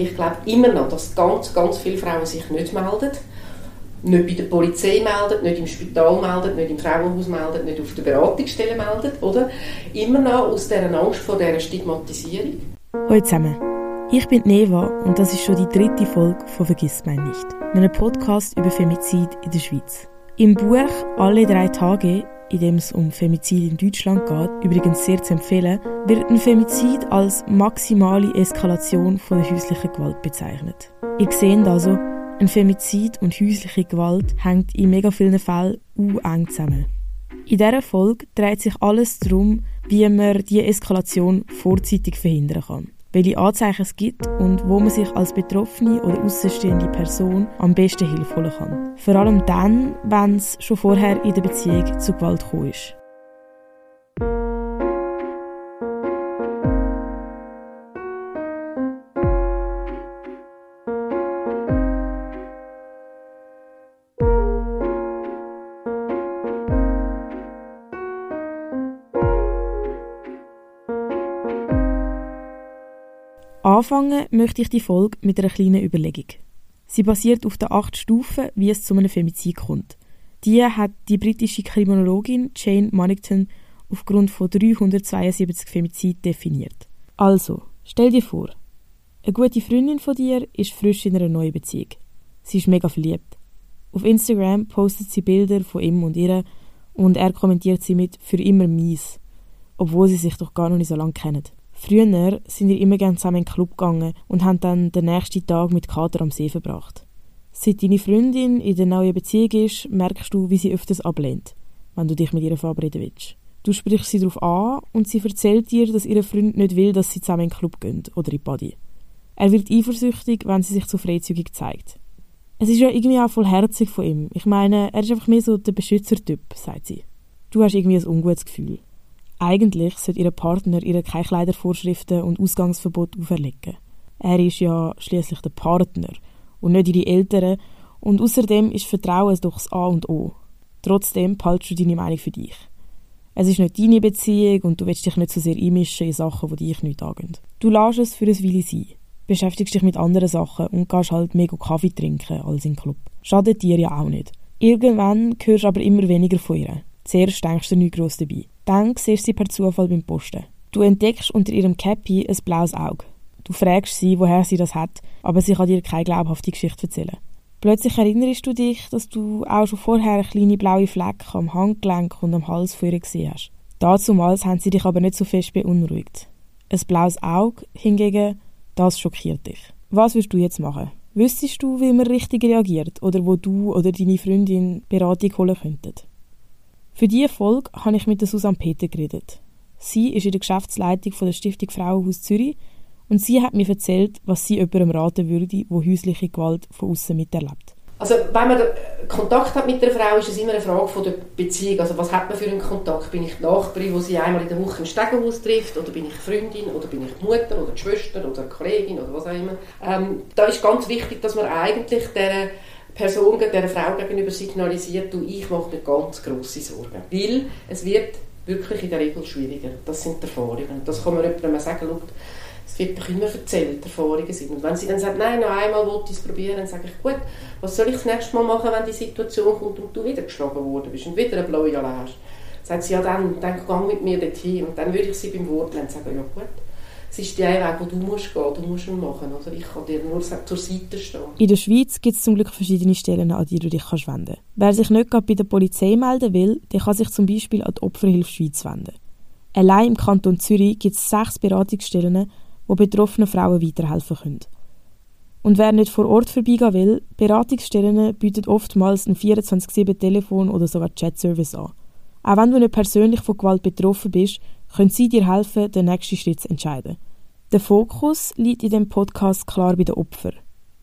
Ich glaube immer noch, dass ganz, ganz viele Frauen sich nicht melden. Nicht bei der Polizei melden, nicht im Spital melden, nicht im Frauenhaus melden, nicht auf der Beratungsstelle melden, oder? Immer noch aus dieser Angst vor dieser Stigmatisierung. Hallo zusammen, ich bin Neva und das ist schon die 3. Folge von «Vergiss mein Nicht!», einem Podcast über Femizid in der Schweiz. Im Buch «Alle drei Tage», in dem es um Femizid in Deutschland geht, übrigens sehr zu empfehlen, wird ein Femizid als maximale Eskalation von der häuslichen Gewalt bezeichnet. Ihr seht also, ein Femizid und häusliche Gewalt hängt in mega vielen Fällen eng zusammen. In dieser Folge dreht sich alles darum, wie man diese Eskalation vorzeitig verhindern kann, welche Anzeichen es gibt und wo man sich als betroffene oder aussenstehende Person am besten Hilfe holen kann. Vor allem dann, wenn es schon vorher in der Beziehung zu Gewalt gekommen ist. Anfangen möchte ich die Folge mit einer kleinen Überlegung. Sie basiert auf den 8 Stufen, wie es zu einem Femizid kommt. Die hat die britische Kriminologin Jane Monington aufgrund von 372 Femiziden definiert. Also, stell dir vor, eine gute Freundin von dir ist frisch in einer neuen Beziehung. Sie ist mega verliebt. Auf Instagram postet sie Bilder von ihm und ihr und er kommentiert sie mit «für immer mies», obwohl sie sich doch gar noch nicht so lange kennen. Früher sind wir immer gerne zusammen in den Club gegangen und haben dann den nächsten Tag mit Kater am See verbracht. Seit deine Freundin in der neuen Beziehung ist, merkst du, wie sie öfters ablehnt, wenn du dich mit ihr verabreden willst. Du sprichst sie darauf an und sie erzählt dir, dass ihr Freund nicht will, dass sie zusammen in den Club gehen oder in die Party. Er wird eifersüchtig, wenn sie sich zu freizügig zeigt. Es ist ja irgendwie auch voll herzig von ihm. Ich meine, er ist einfach mehr so der Beschützertyp, sagt sie. Du hast irgendwie ein ungutes Gefühl. Eigentlich sollte ihr Partner ihr keine Kleidervorschriften und Ausgangsverbote auferlegen. Er ist ja schließlich der Partner und nicht ihre Eltern und außerdem ist Vertrauen doch das A und O. Trotzdem behaltest du deine Meinung für dich. Es ist nicht deine Beziehung und du willst dich nicht so sehr einmischen in Sachen, die dich nicht angehen. Du lässt es für eine Weile sein, beschäftigst dich mit anderen Sachen und gehst halt mega Kaffee trinken als im Club. Schadet dir ja auch nicht. Irgendwann hörst du aber immer weniger von ihr. Zuerst denkst du nichts gross dabei. Dann siehst du sie per Zufall beim Posten. Du entdeckst unter ihrem Käppi ein blaues Auge. Du fragst sie, woher sie das hat, aber sie kann dir keine glaubhafte Geschichte erzählen. Plötzlich erinnerst du dich, dass du auch schon vorher eine kleine blaue Flecke am Handgelenk und am Hals von ihr gesehen hast. Dazumals haben sie dich aber nicht so fest beunruhigt. Ein blaues Auge hingegen, das schockiert dich. Was würdest du jetzt machen? Wüsstest du, wie man richtig reagiert oder wo du oder deine Freundin Beratung holen könntet? Für diese Folge habe ich mit Susanne Peter geredet. Sie ist in der Geschäftsleitung der Stiftung Frauenhaus Zürich und sie hat mir erzählt, was sie jemandem raten würde, der häusliche Gewalt von außen miterlebt. Also, wenn man Kontakt hat mit einer Frau, ist es immer eine Frage von der Beziehung. Also, was hat man für einen Kontakt? Bin ich die Nachbarin, die sie einmal in der Woche im Stegenhaus trifft? Oder bin ich Freundin? Oder bin ich die Mutter? Oder die Schwester? Oder die Kollegin? Oder was auch immer. Da ist ganz wichtig, dass man eigentlich dieser Person, der Frau gegenüber signalisiert, du, ich mache mir ganz grosse Sorgen. Weil es wird wirklich in der Regel schwieriger. Das sind die Erfahrungen. Das kann man jemandem sagen, schau, es wird doch immer erzählt, die Erfahrungen sind. Und wenn sie dann sagt, nein, noch einmal wollte ich es probieren, dann sage ich, gut, was soll ich das nächste Mal machen, wenn die Situation kommt und du wieder geschlagen worden bist und wieder eine blaue hast? Sagt sie, ja dann geh mit mir dorthin. Und dann würde ich sie beim Wort nehmen und sagen, ja gut. Es ist der Weg, wo du musst gehen, du musst ihn machen. Also ich kann dir nur zur Seite stehen. In der Schweiz gibt es zum Glück verschiedene Stellen, an die du dich wenden kannst. Wer sich nicht gerade bei der Polizei melden will, der kann sich zum Beispiel an die Opferhilfe Schweiz wenden. Allein im Kanton Zürich gibt es 6 Beratungsstellen, die betroffenen Frauen weiterhelfen können. Und wer nicht vor Ort vorbeigehen will, Beratungsstellen bieten oftmals ein 24/7-Telefon oder sogar Chat-Service an. Auch wenn du nicht persönlich von Gewalt betroffen bist, können sie dir helfen, den nächsten Schritt zu entscheiden. Der Fokus liegt in diesem Podcast klar bei den Opfern.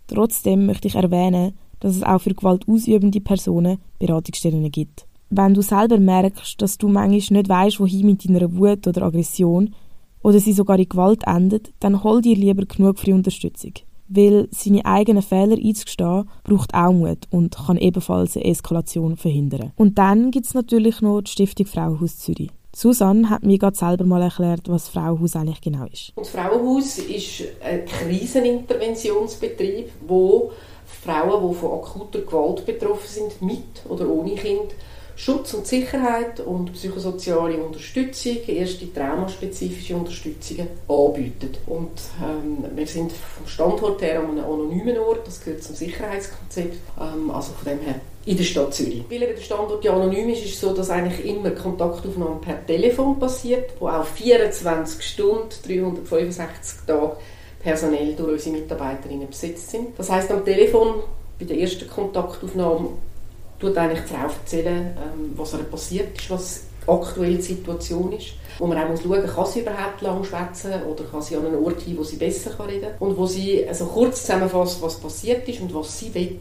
Trotzdem möchte ich erwähnen, dass es auch für gewaltausübende Personen Beratungsstellen gibt. Wenn du selber merkst, dass du manchmal nicht weisst, wohin mit deiner Wut oder Aggression oder sie sogar in Gewalt endet, dann hol dir lieber genug für Unterstützung. Weil seine eigenen Fehler einzugestehen, braucht auch Mut und kann ebenfalls eine Eskalation verhindern. Und dann gibt es natürlich noch die Stiftung Frauenhaus Zürich. Susanne hat mir gerade selber mal erklärt, was Frauenhaus eigentlich genau ist. Das Frauenhaus ist ein Kriseninterventionsbetrieb, wo Frauen, die von akuter Gewalt betroffen sind, mit oder ohne Kind, Schutz und Sicherheit und psychosoziale Unterstützung, erste traumaspezifische Unterstützungen anbieten. Und wir sind vom Standort her an einem anonymen Ort, das gehört zum Sicherheitskonzept, also von dem her in der Stadt Zürich. Weil der Standort ja anonym ist, ist es so, dass eigentlich immer Kontaktaufnahme per Telefon passiert, wo auch 24 Stunden, 365 Tage personell durch unsere Mitarbeiterinnen besetzt sind. Das heisst, am Telefon bei der ersten Kontaktaufnahme tut eigentlich die Frau erzählen, was ihr passiert ist, was aktuell die Situation ist. Wo man auch muss schauen, kann sie überhaupt lang schwätzen oder kann sie an einen Ort hin, wo sie besser reden kann. Und wo sie also kurz zusammenfasst, was passiert ist und was sie will.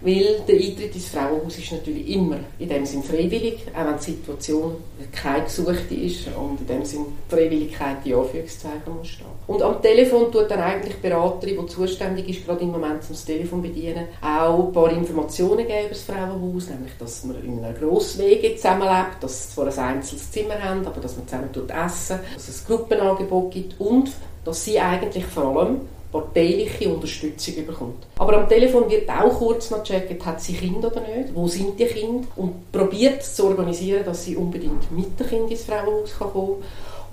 Weil der Eintritt ins Frauenhaus ist natürlich immer in dem Sinn freiwillig, auch wenn die Situation keine gesuchte ist und in dem Sinn die Freiwilligkeit in Anführungszeichen muss stehen. Und am Telefon tut dann eigentlich die Beraterin, die zuständig ist, gerade im Moment zum Telefon bedienen, auch ein paar Informationen geben über das Frauenhaus, nämlich, dass man in einer Grosswege zusammenlebt, dass sie zwar ein einzelnes Zimmer haben, aber dass man zusammen essen, dass es ein Gruppenangebot gibt und dass sie eigentlich vor allem parteiliche Unterstützung bekommt. Aber am Telefon wird auch kurz noch gecheckt, hat sie Kinder oder nicht, wo sind die Kinder, und probiert zu organisieren, dass sie unbedingt mit den Kindern ins Frauenhaus kommen kann.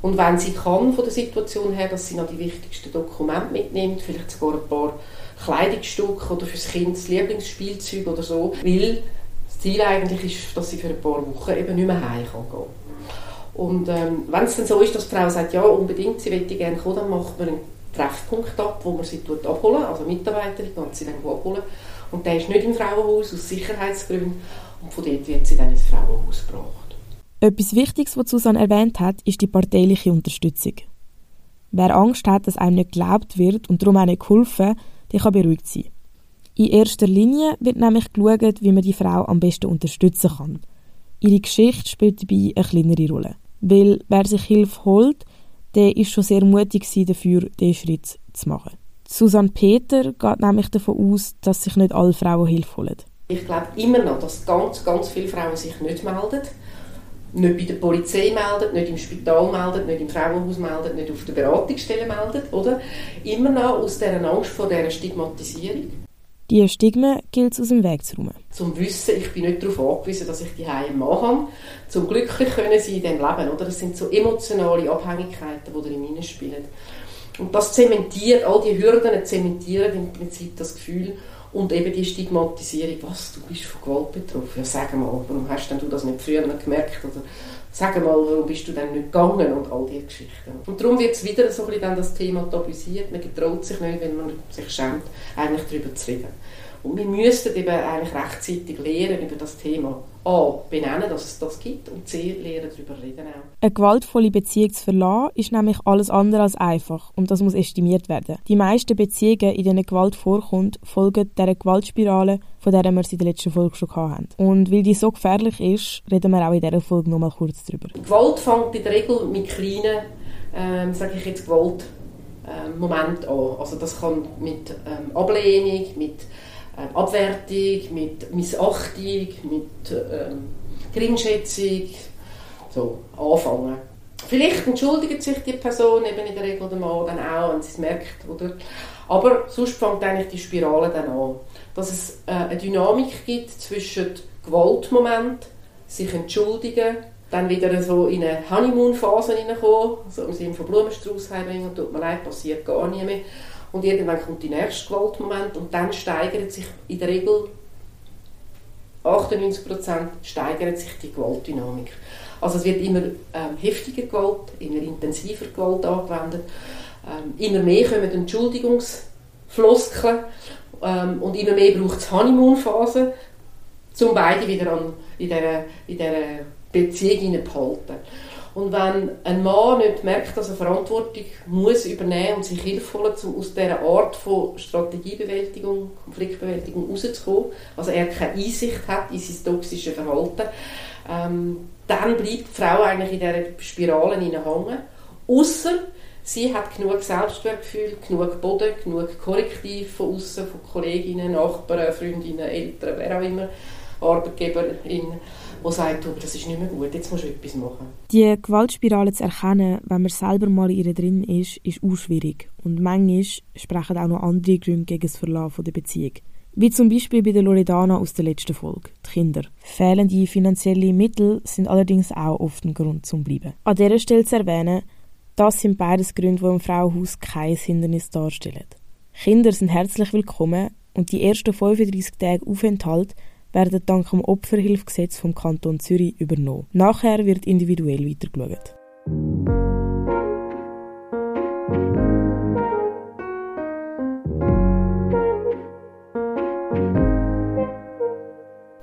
Und wenn sie kann, von der Situation her, dass sie noch die wichtigsten Dokumente mitnimmt, vielleicht sogar ein paar Kleidungsstücke oder fürs Kind das Lieblingsspielzeug oder so, weil das Ziel eigentlich ist, dass sie für ein paar Wochen eben nicht mehr nach Hause gehen kann. Und wenn es dann so ist, dass die Frau sagt, ja unbedingt, sie möchte gerne kommen, dann macht man einen Treffpunkt ab, wo man sie abholen, also Mitarbeiter, die gehen sie dann abholen. Und der ist nicht im Frauenhaus, aus Sicherheitsgründen. Und von dort wird sie dann ins Frauenhaus gebracht. Etwas Wichtiges, was Susanne erwähnt hat, ist die parteiliche Unterstützung. Wer Angst hat, dass einem nicht geglaubt wird und darum auch nicht geholfen, der kann beruhigt sein. In erster Linie wird nämlich geschaut, wie man die Frau am besten unterstützen kann. Ihre Geschichte spielt dabei eine kleinere Rolle. Weil wer sich Hilfe holt, der war schon sehr mutig dafür, diesen Schritt zu machen. Susanne Peter geht nämlich davon aus, dass sich nicht alle Frauen Hilfe holen. Ich glaube immer noch, dass ganz, ganz viele Frauen sich nicht melden. Nicht bei der Polizei melden, nicht im Spital melden, nicht im Frauenhaus melden, nicht auf der Beratungsstelle melden. Oder? Immer noch aus dieser Angst vor dieser Stigmatisierung. Diese Stigma gilt es aus dem Weg zu räumen. Zum Wissen, ich bin nicht darauf angewiesen, dass ich die Heim mache. Zum glücklich können sie in dem Leben, oder? Das sind so emotionale Abhängigkeiten, die da in mir spielen. Und das zementiert, all die Hürden zementieren im Prinzip das Gefühl und eben die Stigmatisierung, was, du bist von Gewalt betroffen. Ja, sag mal, warum hast denn du das nicht früher noch gemerkt? Oder sag mal, warum bist du denn nicht gegangen? Und all diese Geschichten. Und darum wird es wieder so ein bisschen dann das Thema tabuisiert. Man getraut sich nicht, wenn man sich schämt, eigentlich darüber zu reden. Und wir müssten eben eigentlich rechtzeitig lernen über das Thema. A. Benennen, dass es das gibt. Und C. Lernen, darüber reden auch. Eine gewaltvolle Beziehung zu verlassen, ist nämlich alles andere als einfach. Und das muss estimiert werden. Die meisten Beziehungen, in denen Gewalt vorkommt, folgen dieser Gewaltspirale, von der wir es in der letzten Folge schon hatten. Und weil die so gefährlich ist, reden wir auch in dieser Folge noch mal kurz darüber. Gewalt fängt in der Regel mit kleinen, sage ich jetzt, Gewaltmomenten an. Also das kann mit Ablehnung, mit Abwertung, mit Missachtung, mit Geringschätzung, so anfangen. Vielleicht entschuldigt sich die Person eben in der Regel dann auch, wenn sie es merkt, oder? Aber sonst fängt eigentlich die Spirale dann an. Dass es eine Dynamik gibt zwischen Gewaltmoment, sich entschuldigen, dann wieder so in eine Honeymoon-Phase hineinkommen, so im Sinne von Blumenstrauß heimbringen, tut mir leid, passiert gar nie mehr. Und irgendwann kommt der nächste Gewaltmoment und dann steigert sich in der Regel 98% steigert sich die Gewaltdynamik. Also es wird immer heftiger Gewalt, immer intensiver Gewalt angewendet, immer mehr kommen Entschuldigungsfloskeln und immer mehr braucht es Honeymoon-Phase, um beide wieder in dieser Beziehung hineinzuhalten. Und wenn ein Mann nicht merkt, dass er Verantwortung muss übernehmen und sich Hilfe holen, um aus dieser Art von Strategiebewältigung, Konfliktbewältigung rauszukommen, also er keine Einsicht hat in sein toxisches Verhalten, dann bleibt die Frau eigentlich in dieser Spirale hängen. Ausser sie hat genug Selbstwertgefühl, genug Boden, genug Korrektiv von außen, von Kolleginnen, Nachbarn, Freundinnen, Eltern, wer auch immer, Arbeitgeberin, die sagt, das ist nicht mehr gut, jetzt musst du etwas machen. Die Gewaltspirale zu erkennen, wenn man selber mal in ihr drin ist, ist auch schwierig. Und manchmal sprechen auch noch andere Gründe gegen das Verlassen der Beziehung. Wie zum Beispiel bei der Loredana aus der letzten Folge, die Kinder. Fehlende finanzielle Mittel sind allerdings auch oft ein Grund zum Bleiben. An dieser Stelle zu erwähnen, das sind beides Gründe, die im Frauenhaus kein Hindernis darstellen. Kinder sind herzlich willkommen und die ersten 35 Tage Aufenthalt werden dank dem Opferhilfegesetz vom Kanton Zürich übernommen. Nachher wird individuell weitergeschaut.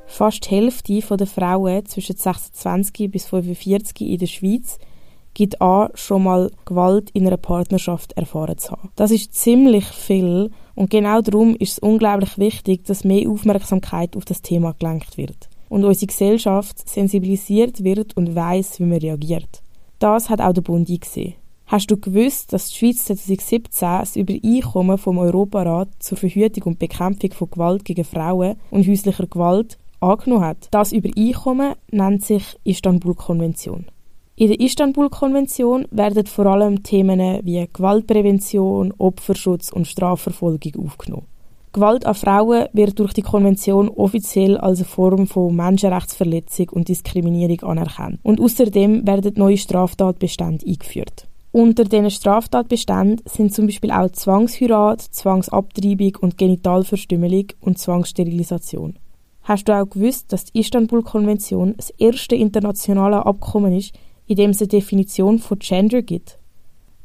Fast die Hälfte der Frauen zwischen 26 bis 45 in der Schweiz gibt an, schon mal Gewalt in einer Partnerschaft erfahren zu haben. Das ist ziemlich viel und genau darum ist es unglaublich wichtig, dass mehr Aufmerksamkeit auf das Thema gelenkt wird und unsere Gesellschaft sensibilisiert wird und weiss, wie man reagiert. Das hat auch der Bund eingesehen. Hast du gewusst, dass die Schweiz 2017 das Übereinkommen vom Europarat zur Verhütung und Bekämpfung von Gewalt gegen Frauen und häuslicher Gewalt angenommen hat? Das Übereinkommen nennt sich Istanbul-Konvention. In der Istanbul-Konvention werden vor allem Themen wie Gewaltprävention, Opferschutz und Strafverfolgung aufgenommen. Gewalt an Frauen wird durch die Konvention offiziell als eine Form von Menschenrechtsverletzung und Diskriminierung anerkannt. Und außerdem werden neue Straftatbestände eingeführt. Unter diesen Straftatbeständen sind zum Beispiel auch Zwangsheirat, Zwangsabtreibung und Genitalverstümmelung und Zwangssterilisation. Hast du auch gewusst, dass die Istanbul-Konvention das erste internationale Abkommen ist, in dem es eine Definition von Gender gibt?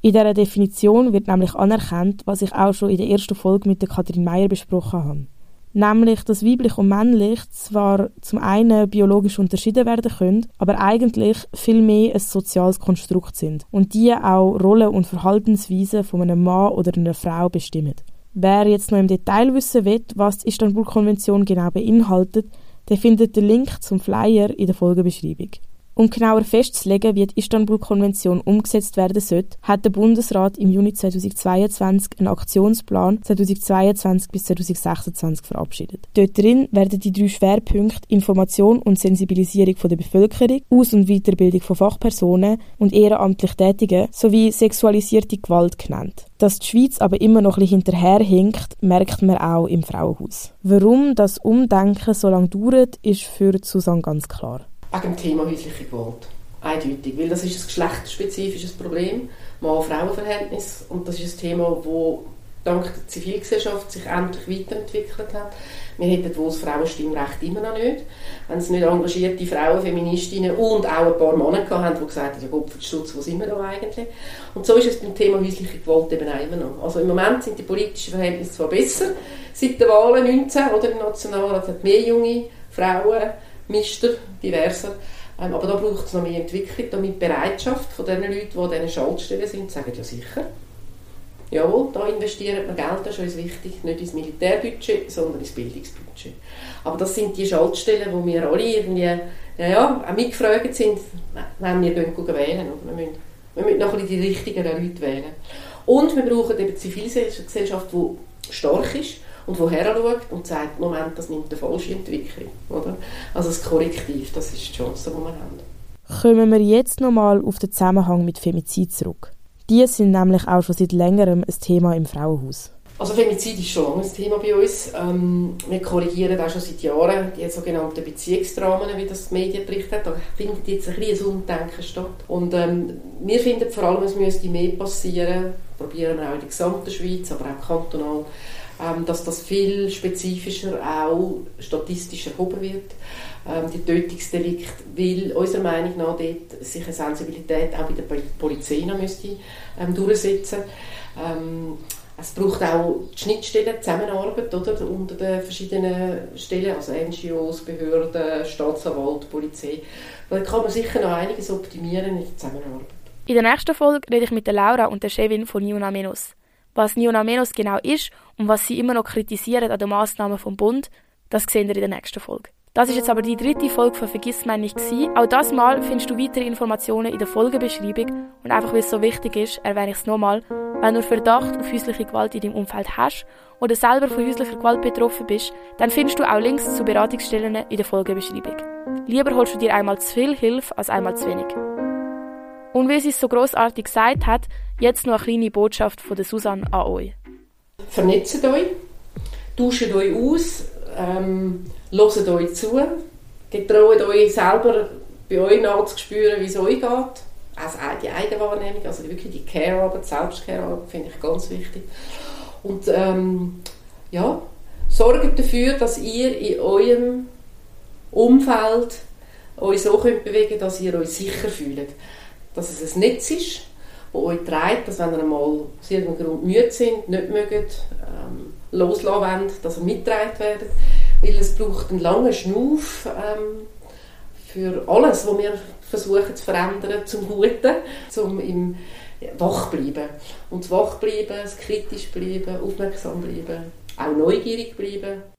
In dieser Definition wird nämlich anerkannt, was ich auch schon in der ersten Folge mit der Katrin Meier besprochen habe. Nämlich, dass weiblich und männlich zwar zum einen biologisch unterschieden werden können, aber eigentlich viel mehr ein soziales Konstrukt sind und die auch Rollen und Verhaltensweisen von einem Mann oder einer Frau bestimmen. Wer jetzt noch im Detail wissen will, was die Istanbul-Konvention genau beinhaltet, der findet den Link zum Flyer in der Folgenbeschreibung. Um genauer festzulegen, wie die Istanbul-Konvention umgesetzt werden sollte, hat der Bundesrat im Juni 2022 einen Aktionsplan 2022 bis 2026 verabschiedet. Dort drin werden die 3 Schwerpunkte Information und Sensibilisierung der Bevölkerung, Aus- und Weiterbildung von Fachpersonen und ehrenamtlich Tätigen sowie sexualisierte Gewalt genannt. Dass die Schweiz aber immer noch ein bisschen hinterherhinkt, merkt man auch im Frauenhaus. Warum das Umdenken so lange dauert, ist für Susanne ganz klar. Wegen dem Thema häusliche Gewalt. Eindeutig. Weil das ist ein geschlechtsspezifisches Problem, Mann-Frauen-Verhältnis. Und das ist ein Thema, das dank der Zivilgesellschaft sich endlich weiterentwickelt hat. Wir hätten wohl das Frauenstimmrecht immer noch nicht. Wenn es nicht engagierte Frauen, Feministinnen und auch ein paar Männer gehabt haben, die gesagt haben, ja Gott, für den Schutz, wo sind wir da eigentlich? Und so ist es beim Thema häusliche Gewalt eben auch immer noch. Also im Moment sind die politischen Verhältnisse zwar besser, seit den Wahlen 19 oder im Nationalrat hat mehr junge Frauen, Mister, diverser. Aber da braucht es noch mehr Entwicklung, damit die Bereitschaft von den Leuten, die an diesen Schaltstellen sind, sagen, ja sicher, jawohl, da investiert man Geld, das ist uns wichtig, nicht ins Militärbudget, sondern ins Bildungsbudget. Aber das sind die Schaltstellen, wo wir alle irgendwie, auch mitgefragt sind, wenn wir wählen gehen. Wir müssen noch die richtigen Leute wählen. Und wir brauchen eben die Zivilgesellschaft, die stark ist, und woher schaut und sagt, Moment, das nimmt eine falsche Entwicklung. Oder? Also das Korrektiv, das ist die Chance, die wir haben. Kommen wir jetzt nochmal auf den Zusammenhang mit Femizid zurück. Die sind nämlich auch schon seit Längerem ein Thema im Frauenhaus. Also Femizid ist schon lange ein Thema bei uns. Wir korrigieren auch schon seit Jahren die sogenannten Beziehungsdramen, wie das die Medien berichtet hat. Da findet jetzt ein kleines Umdenken statt. Und wir finden vor allem, es müsste mehr passieren. Probieren wir auch in der gesamten Schweiz, aber auch kantonal, dass das viel spezifischer, auch statistisch erhoben wird, die Tötungsdelikte, weil unserer Meinung nach dort sich eine Sensibilität auch bei der Polizei noch müsste, durchsetzen. Es braucht auch die Schnittstellen, die Zusammenarbeit oder, unter den verschiedenen Stellen, also NGOs, Behörden, Staatsanwalt, Polizei. Da kann man sicher noch einiges optimieren in der Zusammenarbeit. In der nächsten Folge rede ich mit der Laura und der Chevin von Ni Una Menos. Was Ni Una Menos genau ist und was sie immer noch kritisieren an den Massnahmen vom Bund, das sehen wir in der nächsten Folge. Das war jetzt aber die dritte Folge von «Vergiss mein Nicht!». Auch dieses Mal findest du weitere Informationen in der Folgenbeschreibung. Und einfach weil es so wichtig ist, erwähne ich es nochmal. Wenn du Verdacht auf häusliche Gewalt in deinem Umfeld hast oder selber von häuslicher Gewalt betroffen bist, dann findest du auch Links zu Beratungsstellen in der Folgenbeschreibung. Lieber holst du dir einmal zu viel Hilfe als einmal zu wenig. Und wie sie es so grossartig gesagt hat, jetzt noch eine kleine Botschaft von der Susanne an euch. Vernetzt euch, tauscht euch aus, hört euch zu, getraut euch selber bei euch nachzuspüren, wie es euch geht. Also die Eigenwahrnehmung, also wirklich die Care-Arbeit, Selbstcare-Arbeit finde ich ganz wichtig. Und sorgt dafür, dass ihr in eurem Umfeld euch so könnt bewegen, dass ihr euch sicher fühlt. Dass es ein Netz ist, das euch trägt, dass wenn ihr einmal aus irgendeinem Grund müde sind, nicht mögt, loslassen wollt, dass ihr mitgetragen werdet. Weil es braucht einen langen Schnauf für alles, was wir versuchen zu verändern, zum Guten, zum im wach bleiben. Und das wach bleiben, das kritisch bleiben, aufmerksam bleiben, auch neugierig bleiben.